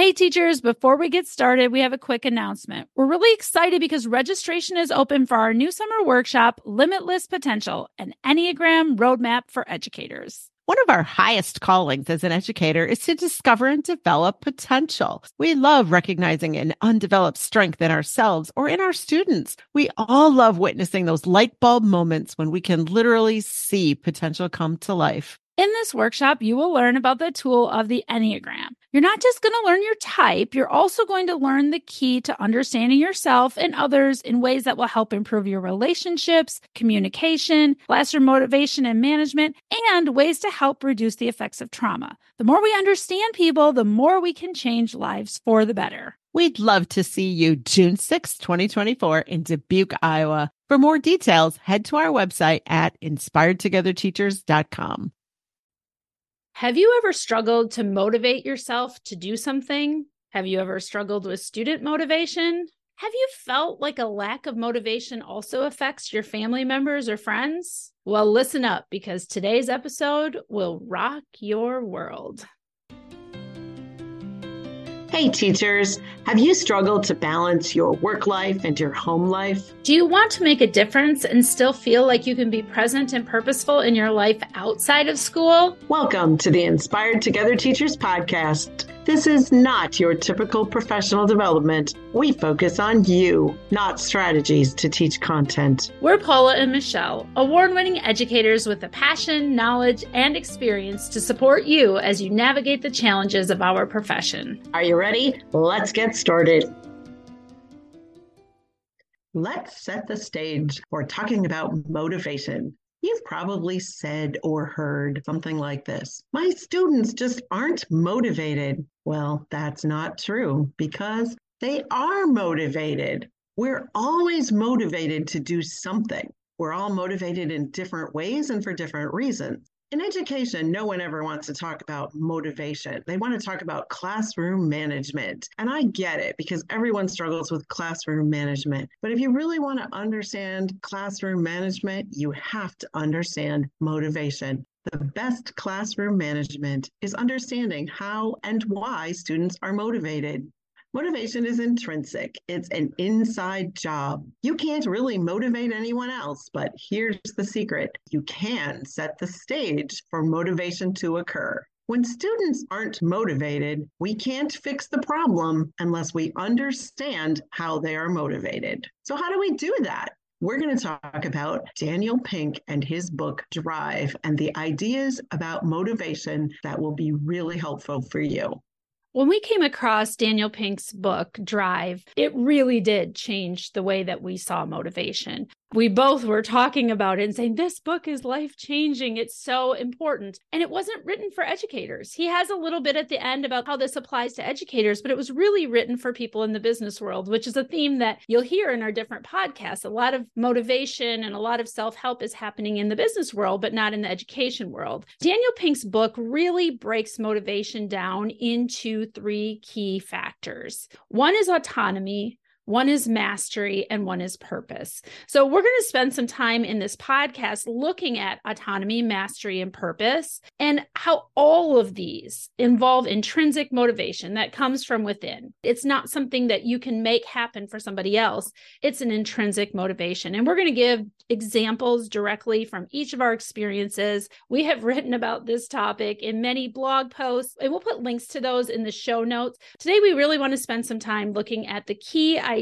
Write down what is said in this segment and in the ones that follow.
Hey teachers, before we get started, we have a quick announcement. We're really excited because registration is open for our new summer workshop, Limitless Potential, an Enneagram roadmap for educators. One of our highest callings as an educator is to discover and develop potential. We love recognizing an undeveloped strength in ourselves or in our students. We all love witnessing those light bulb moments when we can literally see potential come to life. In this workshop, you will learn about the tool of the Enneagram. You're not just going to learn your type, you're also going to learn the key to understanding yourself and others in ways that will help improve your relationships, communication, classroom motivation and management, and ways to help reduce the effects of trauma. The more we understand people, the more we can change lives for the better. We'd love to see you June 6, 2024 in Dubuque, Iowa. For more details, head to our website at InspiredTogetherTeachers.com. Have you ever struggled to motivate yourself to do something? Have you ever struggled with student motivation? Have you felt like a lack of motivation also affects your family members or friends? Well, listen up, because today's episode will rock your world. Hey teachers, have you struggled to balance your work life and your home life? Do you want to make a difference and still feel like you can be present and purposeful in your life outside of school? Welcome to the Inspired Together Teachers Podcast. This is not your typical professional development. We focus on you, not strategies to teach content. We're Paula and Michelle, award-winning educators with the passion, knowledge, and experience to support you as you navigate the challenges of our profession. Are you ready? Let's get started. Let's set the stage for talking about motivation. You've probably said or heard something like this: my students just aren't motivated. Well, that's not true, because they are motivated. We're always motivated to do something. We're all motivated in different ways and for different reasons. In education, no one ever wants to talk about motivation. They want to talk about classroom management. And I get it, because everyone struggles with classroom management. But if you really want to understand classroom management, you have to understand motivation. The best classroom management is understanding how and why students are motivated. Motivation is intrinsic. It's an inside job. You can't really motivate anyone else, but here's the secret. You can set the stage for motivation to occur. When students aren't motivated, we can't fix the problem unless we understand how they are motivated. So how do we do that? We're going to talk about Daniel Pink and his book, Drive, and the ideas about motivation that will be really helpful for you. When we came across Daniel Pink's book, Drive, it really did change the way that we saw motivation. We both were talking about it and saying, this book is life-changing. It's so important. And it wasn't written for educators. He has a little bit at the end about how this applies to educators, but it was really written for people in the business world, which is a theme that you'll hear in our different podcasts. A lot of motivation and a lot of self-help is happening in the business world, but not in the education world. Daniel Pink's book really breaks motivation down into three key factors. One is autonomy, one is mastery, and one is purpose. So we're going to spend some time in this podcast looking at autonomy, mastery, and purpose, and how all of these involve intrinsic motivation that comes from within. It's not something that you can make happen for somebody else. It's an intrinsic motivation. And we're going to give examples directly from each of our experiences. We have written about this topic in many blog posts, and we'll put links to those in the show notes. Today, we really want to spend some time looking at the key ideas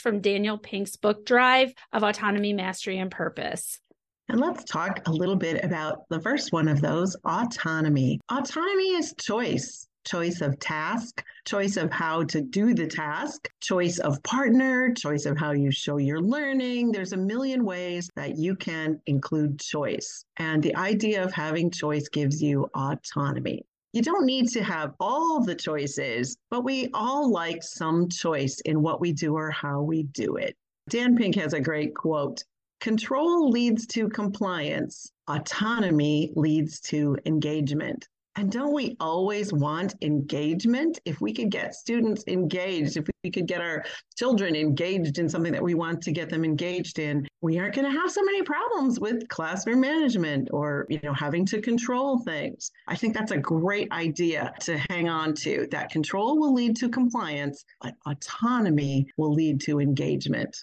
from Daniel Pink's book, Drive, of autonomy, mastery, and purpose. And let's talk a little bit about the first one of those, autonomy. Autonomy is choice. Choice of task, choice of how to do the task, choice of partner, choice of how you show your learning. There's a million ways that you can include choice. And the idea of having choice gives you autonomy. You don't need to have all the choices, but we all like some choice in what we do or how we do it. Dan Pink has a great quote: "Control leads to compliance. Autonomy leads to engagement." And don't we always want engagement? If we could get students engaged, if we could get our children engaged in something that we want to get them engaged in, we aren't going to have so many problems with classroom management or, having to control things. I think that's a great idea to hang on to. That control will lead to compliance, but autonomy will lead to engagement.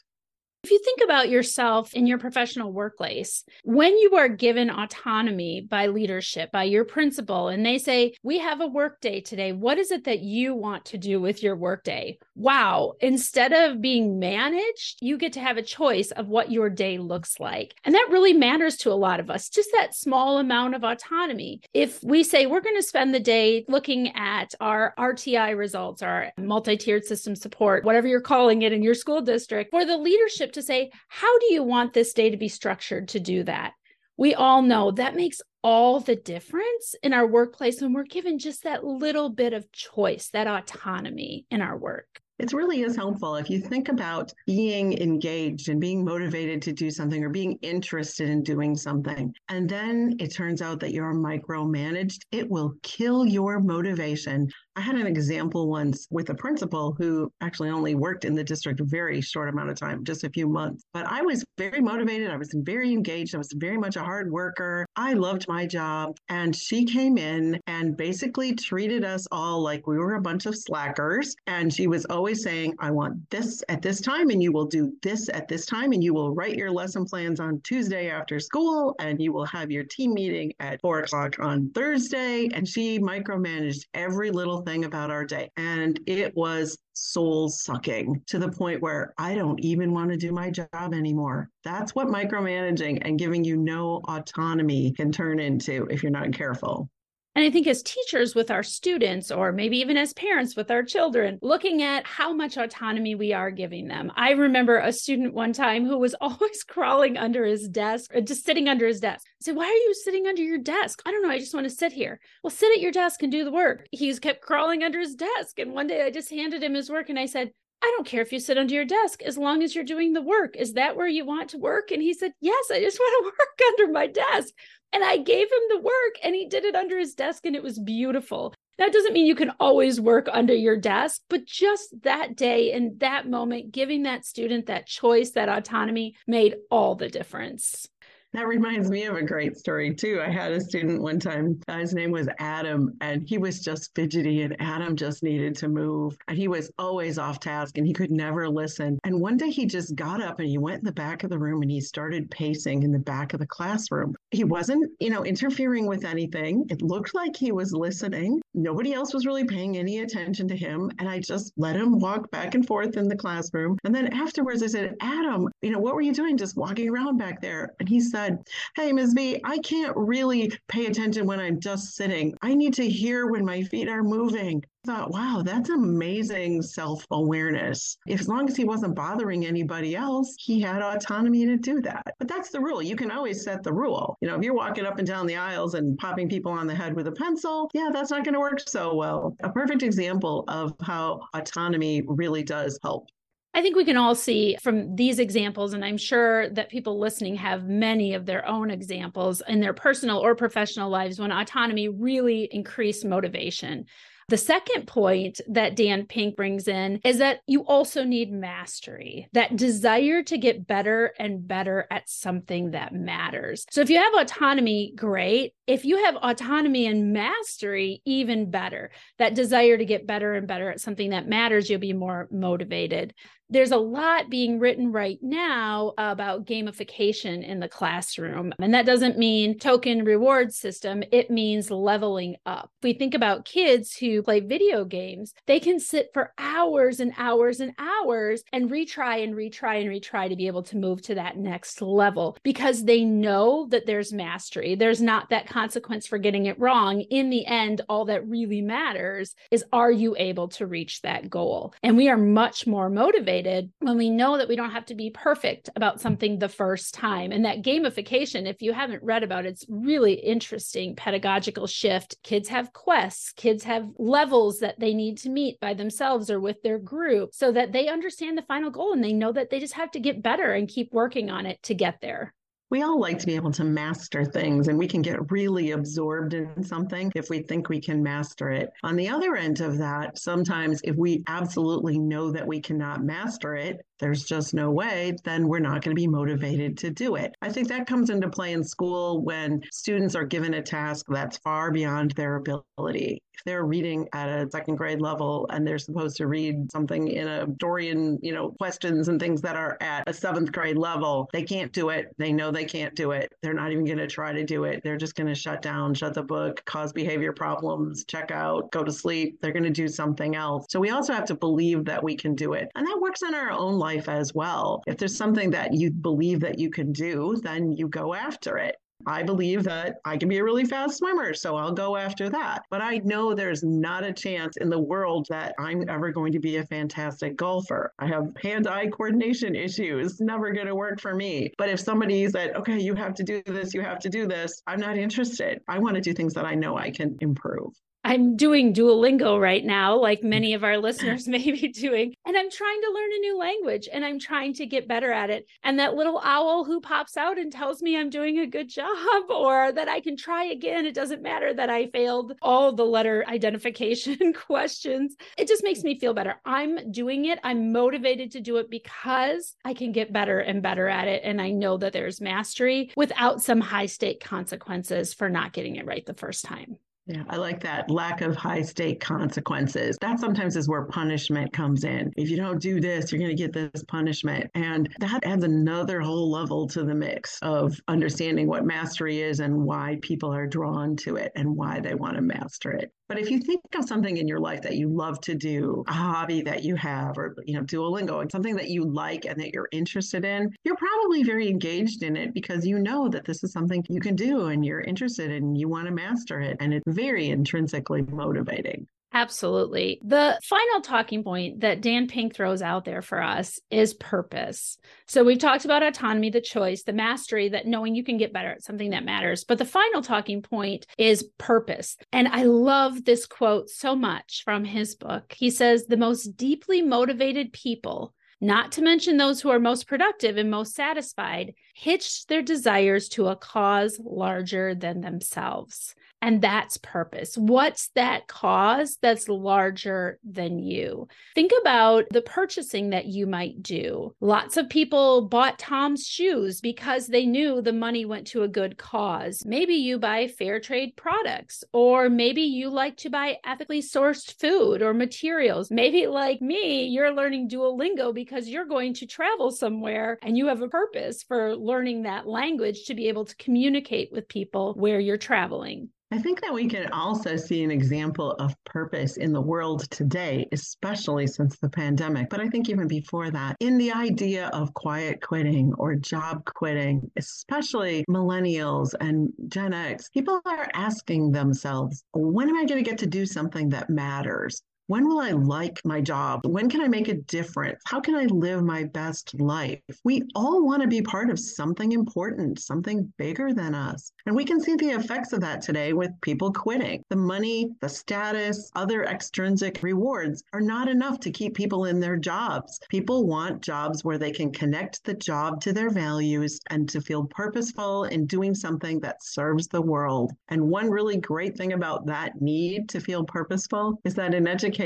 If you think about yourself in your professional workplace, when you are given autonomy by leadership, by your principal, and they say, we have a workday today, what is it that you want to do with your workday? Wow. Instead of being managed, you get to have a choice of what your day looks like. And that really matters to a lot of us, just that small amount of autonomy. If we say we're going to spend the day looking at our RTI results, our multi-tiered system support, whatever you're calling it in your school district, for the leadership to say, how do you want this day to be structured to do that? We all know that makes all the difference in our workplace when we're given just that little bit of choice, that autonomy in our work. It really is helpful. If you think about being engaged and being motivated to do something or being interested in doing something, and then it turns out that you're micromanaged, it will kill your motivation. I had an example once with a principal who actually only worked in the district a very short amount of time, just a few months. But I was very motivated. I was very engaged. I was very much a hard worker. I loved my job. And she came in and basically treated us all like we were a bunch of slackers. And she was always saying, I want this at this time, and you will do this at this time, and you will write your lesson plans on Tuesday after school, and you will have your team meeting at 4:00 on Thursday. And she micromanaged every little thing about our day. And it was soul sucking to the point where I don't even want to do my job anymore. That's what micromanaging and giving you no autonomy can turn into if you're not careful. And I think as teachers with our students, or maybe even as parents with our children, looking at how much autonomy we are giving them. I remember a student one time who was always crawling under his desk, or just sitting under his desk. I said, why are you sitting under your desk? I don't know. I just want to sit here. Well, sit at your desk and do the work. He's kept crawling under his desk. And one day I just handed him his work and I said, I don't care if you sit under your desk as long as you're doing the work. Is that where you want to work? And he said, yes, I just want to work under my desk. And I gave him the work and he did it under his desk and it was beautiful. That doesn't mean you can always work under your desk, but just that day and that moment, giving that student that choice, that autonomy made all the difference. That reminds me of a great story, too. I had a student one time, his name was Adam, and he was just fidgety, and Adam just needed to move. And he was always off task, and he could never listen. And one day he just got up and he went in the back of the room and he started pacing in the back of the classroom. He wasn't, interfering with anything. It looked like he was listening. Nobody else was really paying any attention to him. And I just let him walk back and forth in the classroom. And then afterwards I said, Adam, what were you doing just walking around back there? And he said, hey, Ms. V, I can't really pay attention when I'm just sitting. I need to hear when my feet are moving. I thought, wow, that's amazing self-awareness. As long as he wasn't bothering anybody else, he had autonomy to do that. But that's the rule. You can always set the rule. If you're walking up and down the aisles and popping people on the head with a pencil, yeah, that's not going to work so well. A perfect example of how autonomy really does help. I think we can all see from these examples, and I'm sure that people listening have many of their own examples in their personal or professional lives when autonomy really increased motivation. The second point that Dan Pink brings in is that you also need mastery, that desire to get better and better at something that matters. So if you have autonomy, great. If you have autonomy and mastery, even better. That desire to get better and better at something that matters, you'll be more motivated. There's a lot being written right now about gamification in the classroom. And that doesn't mean token reward system. It means leveling up. If we think about kids who play video games, they can sit for hours and hours and hours and retry to be able to move to that next level because they know that there's mastery. There's not that consequence for getting it wrong. In the end, all that really matters is, are you able to reach that goal? And we are much more motivated when we know that we don't have to be perfect about something the first time. And that gamification, if you haven't read about it, it's really interesting pedagogical shift. Kids have quests, kids have levels that they need to meet by themselves or with their group so that they understand the final goal and they know that they just have to get better and keep working on it to get there. We all like to be able to master things, and we can get really absorbed in something if we think we can master it. On the other end of that, sometimes if we absolutely know that we cannot master it, there's just no way, then we're not going to be motivated to do it. I think that comes into play in school when students are given a task that's far beyond their ability. If they're reading at a second grade level and they're supposed to read something in a Dorian, questions and things that are at a seventh grade level, they can't do it. They know they can't do it. They're not even going to try to do it. They're just going to shut down, shut the book, cause behavior problems, check out, go to sleep. They're going to do something else. So we also have to believe that we can do it. And that works in our own life as well. If there's something that you believe that you can do, then you go after it. I believe that I can be a really fast swimmer, so I'll go after that. But I know there's not a chance in the world that I'm ever going to be a fantastic golfer. I have hand-eye coordination issues. It's never going to work for me. But if somebody said, okay, you have to do this, I'm not interested. I want to do things that I know I can improve. I'm doing Duolingo right now, like many of our listeners may be doing, and I'm trying to learn a new language and I'm trying to get better at it. And that little owl who pops out and tells me I'm doing a good job or that I can try again. It doesn't matter that I failed all the letter identification questions. It just makes me feel better. I'm doing it. I'm motivated to do it because I can get better and better at it. And I know that there's mastery without some high-stake consequences for not getting it right the first time. Yeah, I like that lack of high-stake consequences. That sometimes is where punishment comes in. If you don't do this, you're going to get this punishment. And that adds another whole level to the mix of understanding what mastery is and why people are drawn to it and why they want to master it. But if you think of something in your life that you love to do, a hobby that you have, or, Duolingo, something that you like and that you're interested in, you're probably very engaged in it because you know that this is something you can do and you're interested in and you want to master it. And it's very intrinsically motivating. Absolutely. The final talking point that Dan Pink throws out there for us is purpose. So we've talked about autonomy, the choice, the mastery, that knowing you can get better at something that matters. But the final talking point is purpose. And I love this quote so much from his book. He says, the most deeply motivated people, not to mention those who are most productive and most satisfied, hitch their desires to a cause larger than themselves. And that's purpose. What's that cause that's larger than you? Think about the purchasing that you might do. Lots of people bought Tom's shoes because they knew the money went to a good cause. Maybe you buy fair trade products, or maybe you like to buy ethically sourced food or materials. Maybe like me, you're learning Duolingo because you're going to travel somewhere and you have a purpose for learning that language to be able to communicate with people where you're traveling. I think that we can also see an example of purpose in the world today, especially since the pandemic. But I think even before that, in the idea of quiet quitting or job quitting, especially millennials and Gen X, people are asking themselves, when am I going to get to do something that matters? When will I like my job? When can I make a difference? How can I live my best life? We all want to be part of something important, something bigger than us. And we can see the effects of that today with people quitting. The money, the status, other extrinsic rewards are not enough to keep people in their jobs. People want jobs where they can connect the job to their values and to feel purposeful in doing something that serves the world. And one really great thing about that need to feel purposeful is that in education,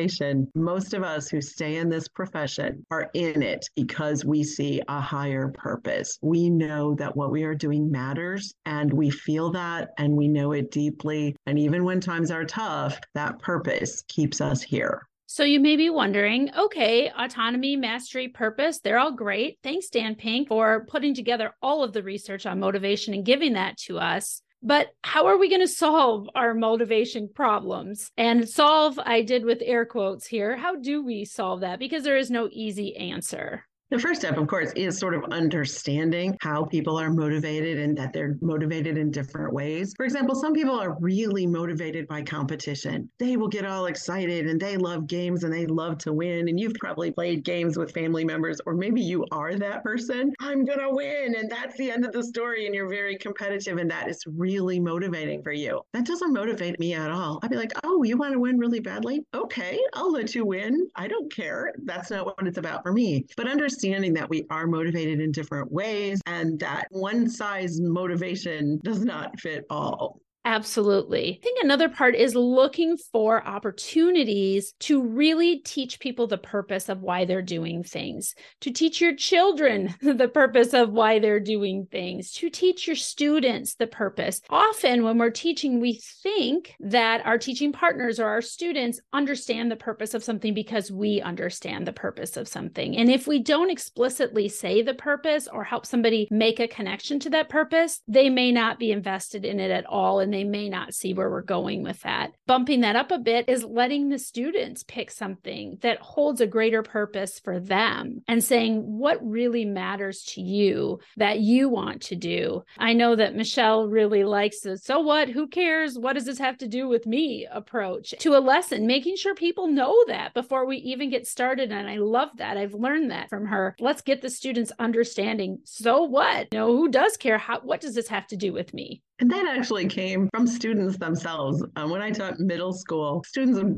most of us who stay in this profession are in it because we see a higher purpose. We know that what we are doing matters and we feel that and we know it deeply. And even when times are tough, that purpose keeps us here. So you may be wondering, okay, autonomy, mastery, purpose, they're all great. Thanks, Dan Pink, for putting together all of the research on motivation and giving that to us. But how are we going to solve our motivation problems? And solve, I did with air quotes here. How do we solve that? Because there is no easy answer. The first step, of course, is sort of understanding how people are motivated and that they're motivated in different ways. For example, some people are really motivated by competition. They will get all excited and they love games and they love to win. And you've probably played games with family members, or maybe you are that person. I'm going to win. And that's the end of the story. And you're very competitive. And that is really motivating for you. That doesn't motivate me at all. I'd be like, oh, you want to win really badly? Okay, I'll let you win. I don't care. That's not what it's about for me. But understand understanding that we are motivated in different ways and that one size motivation does not fit all. Absolutely. I think another part is looking for opportunities to really teach people the purpose of why they're doing things, to teach your children the purpose of why they're doing things, to teach your students the purpose. Often when we're teaching, we think that our teaching partners or our students understand the purpose of something because we understand the purpose of something. And if we don't explicitly say the purpose or help somebody make a connection to that purpose, they may not be invested in it at all. And they may not see where we're going with that. Bumping that up a bit is letting the students pick something that holds a greater purpose for them and saying, what really matters to you that you want to do? I know that Michelle really likes the so what, who cares, what does this have to do with me approach to a lesson, making sure people know that before we even get started. And I love that. I've learned that from her. Let's get the students understanding, so what? You know, who does care? What does this have to do with me? And that actually came from students themselves. When I taught middle school,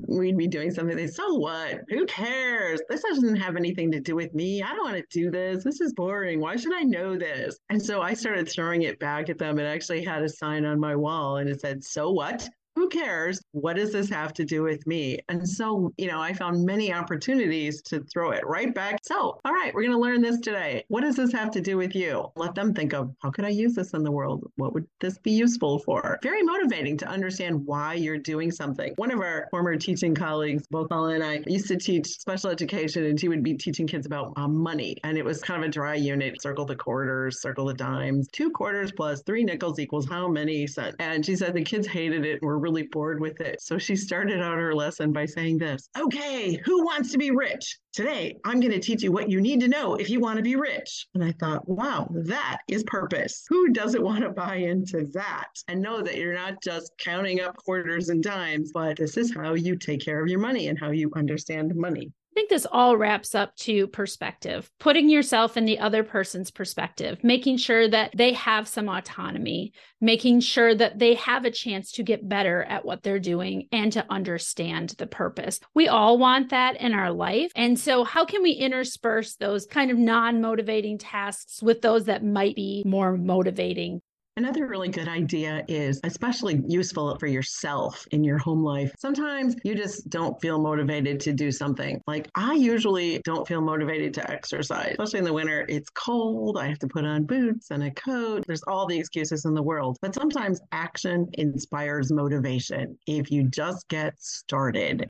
we'd be doing something, they say, so what? Who cares? This doesn't have anything to do with me. I don't want to do this. This is boring. Why should I know this? And so I started throwing it back at them and actually had a sign on my wall and it said, so what? Who cares? What does this have to do with me? And so, I found many opportunities to throw it right back. So, all right, we're going to learn this today. What does this have to do with you? Let them think of, how could I use this in the world? What would this be useful for? Very motivating to understand why you're doing something. One of our former teaching colleagues, both Paula and I, used to teach special education, and she would be teaching kids about money. And it was kind of a dry unit. Circle the quarters, circle the dimes. 2 quarters plus 3 nickels equals how many cents? And she said the kids hated it and were really bored with it. So she started out her lesson by saying this, okay, who wants to be rich? Today, I'm going to teach you what you need to know if you want to be rich. And I thought, wow, that is purpose. Who doesn't want to buy into that and know that you're not just counting up quarters and dimes, but this is how you take care of your money and how you understand money. I think this all wraps up to perspective, putting yourself in the other person's perspective, making sure that they have some autonomy, making sure that they have a chance to get better at what they're doing and to understand the purpose. We all want that in our life. And so how can we intersperse those kind of non-motivating tasks with those that might be more motivating? Another really good idea is especially useful for yourself in your home life. Sometimes you just don't feel motivated to do something. Like I usually don't feel motivated to exercise, especially in the winter. It's cold. I have to put on boots and a coat. There's all the excuses in the world. But sometimes action inspires motivation. If you just get started,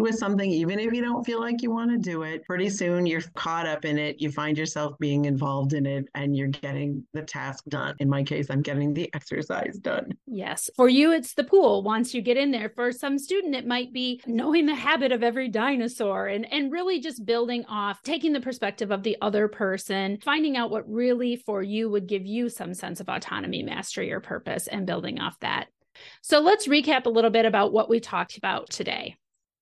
with something, even if you don't feel like you want to do it, pretty soon you're caught up in it. You find yourself being involved in it and you're getting the task done. In my case, I'm getting the exercise done. Yes. For you, it's the pool. Once you get in there, for some student, it might be knowing the habit of every dinosaur and really just building off, taking the perspective of the other person, finding out what really for you would give you some sense of autonomy, mastery, or purpose, and building off that. So let's recap a little bit about what we talked about today.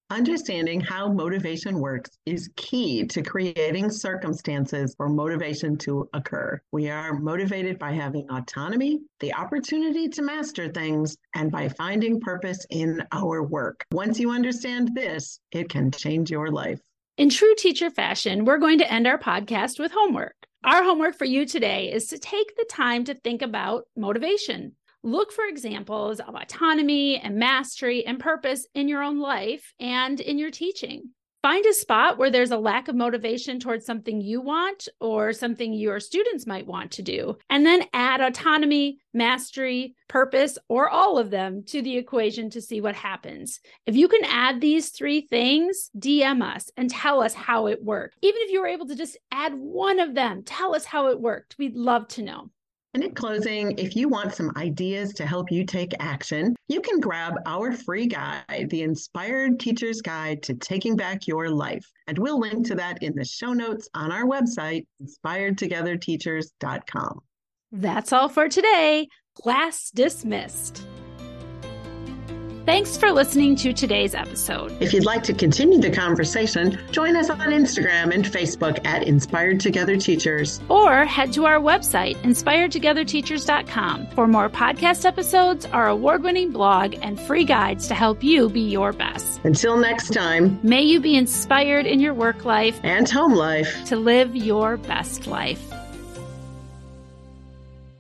Understanding how motivation works is key to creating circumstances for motivation to occur. We are motivated by having autonomy, the opportunity to master things, and by finding purpose in our work. Once you understand this, it can change your life. In true teacher fashion, we're going to end our podcast with homework. Our homework for you today is to take the time to think about motivation. Look for examples of autonomy and mastery and purpose in your own life and in your teaching. Find a spot where there's a lack of motivation towards something you want or something your students might want to do, and then add autonomy, mastery, purpose, or all of them to the equation to see what happens. If you can add these 3 things, DM us and tell us how it worked. Even if you were able to just add one of them, tell us how it worked. We'd love to know. And in closing, if you want some ideas to help you take action, you can grab our free guide, the Inspired Teacher's Guide to Taking Back Your Life. And we'll link to that in the show notes on our website, InspiredTogetherTeachers.com. That's all for today. Class dismissed. Thanks for listening to today's episode. If you'd like to continue the conversation, join us on Instagram and Facebook at Inspired Together Teachers. Or head to our website, InspiredTogetherTeachers.com, for more podcast episodes, our award-winning blog, and free guides to help you be your best. Until next time, may you be inspired in your work life and home life to live your best life.